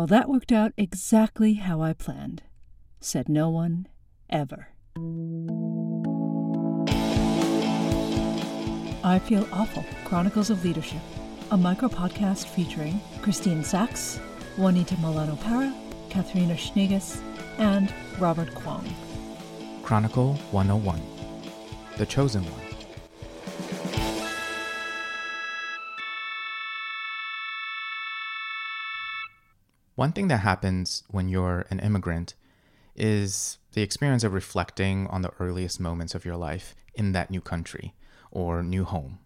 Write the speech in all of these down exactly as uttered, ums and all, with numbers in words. Well, that worked out exactly how I planned, said no one ever. I Feel Awful, Chronicles of Leadership, a micro-podcast featuring Christine Sachs, Juanita Molano Para, Katharina Schneegis, and Robert Kwong. Chronicle one oh one, The Chosen One. One thing that happens when you're an immigrant is the experience of reflecting on the earliest moments of your life in that new country or new home.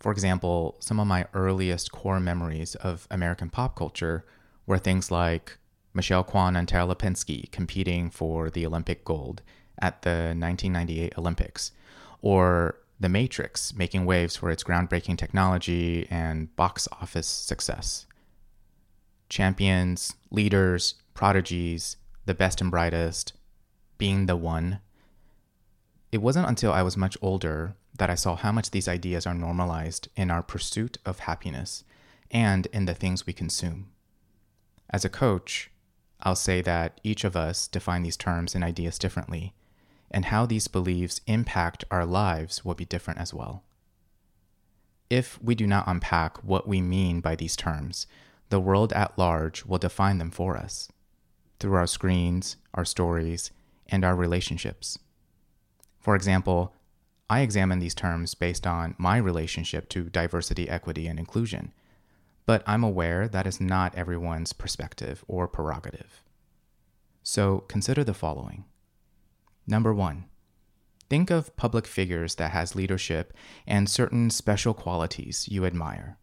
For example, some of my earliest core memories of American pop culture were things like Michelle Kwan and Tara Lipinski competing for the Olympic gold at the nineteen ninety-eight Olympics, or The Matrix making waves for its groundbreaking technology and box office success. Champions, leaders, prodigies, the best and brightest, being the one. It wasn't until I was much older that I saw how much these ideas are normalized in our pursuit of happiness and in the things we consume. As a coach, I'll say that each of us define these terms and ideas differently, and how these beliefs impact our lives will be different as well. If we do not unpack what we mean by these terms, the world at large will define them for us, through our screens, our stories, and our relationships. For example, I examine these terms based on my relationship to diversity, equity, and inclusion, but I'm aware that is not everyone's perspective or prerogative. So consider the following. Number one, think of public figures that has leadership and certain special qualities you admire.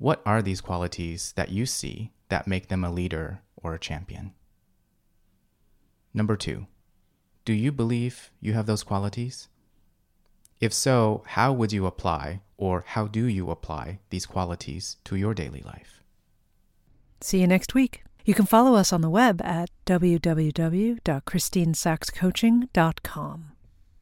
What are these qualities that you see that make them a leader or a champion? Number two, do you believe you have those qualities? If so, how would you apply or how do you apply these qualities to your daily life? See you next week. You can follow us on the web at w w w dot christine sachs coaching dot com.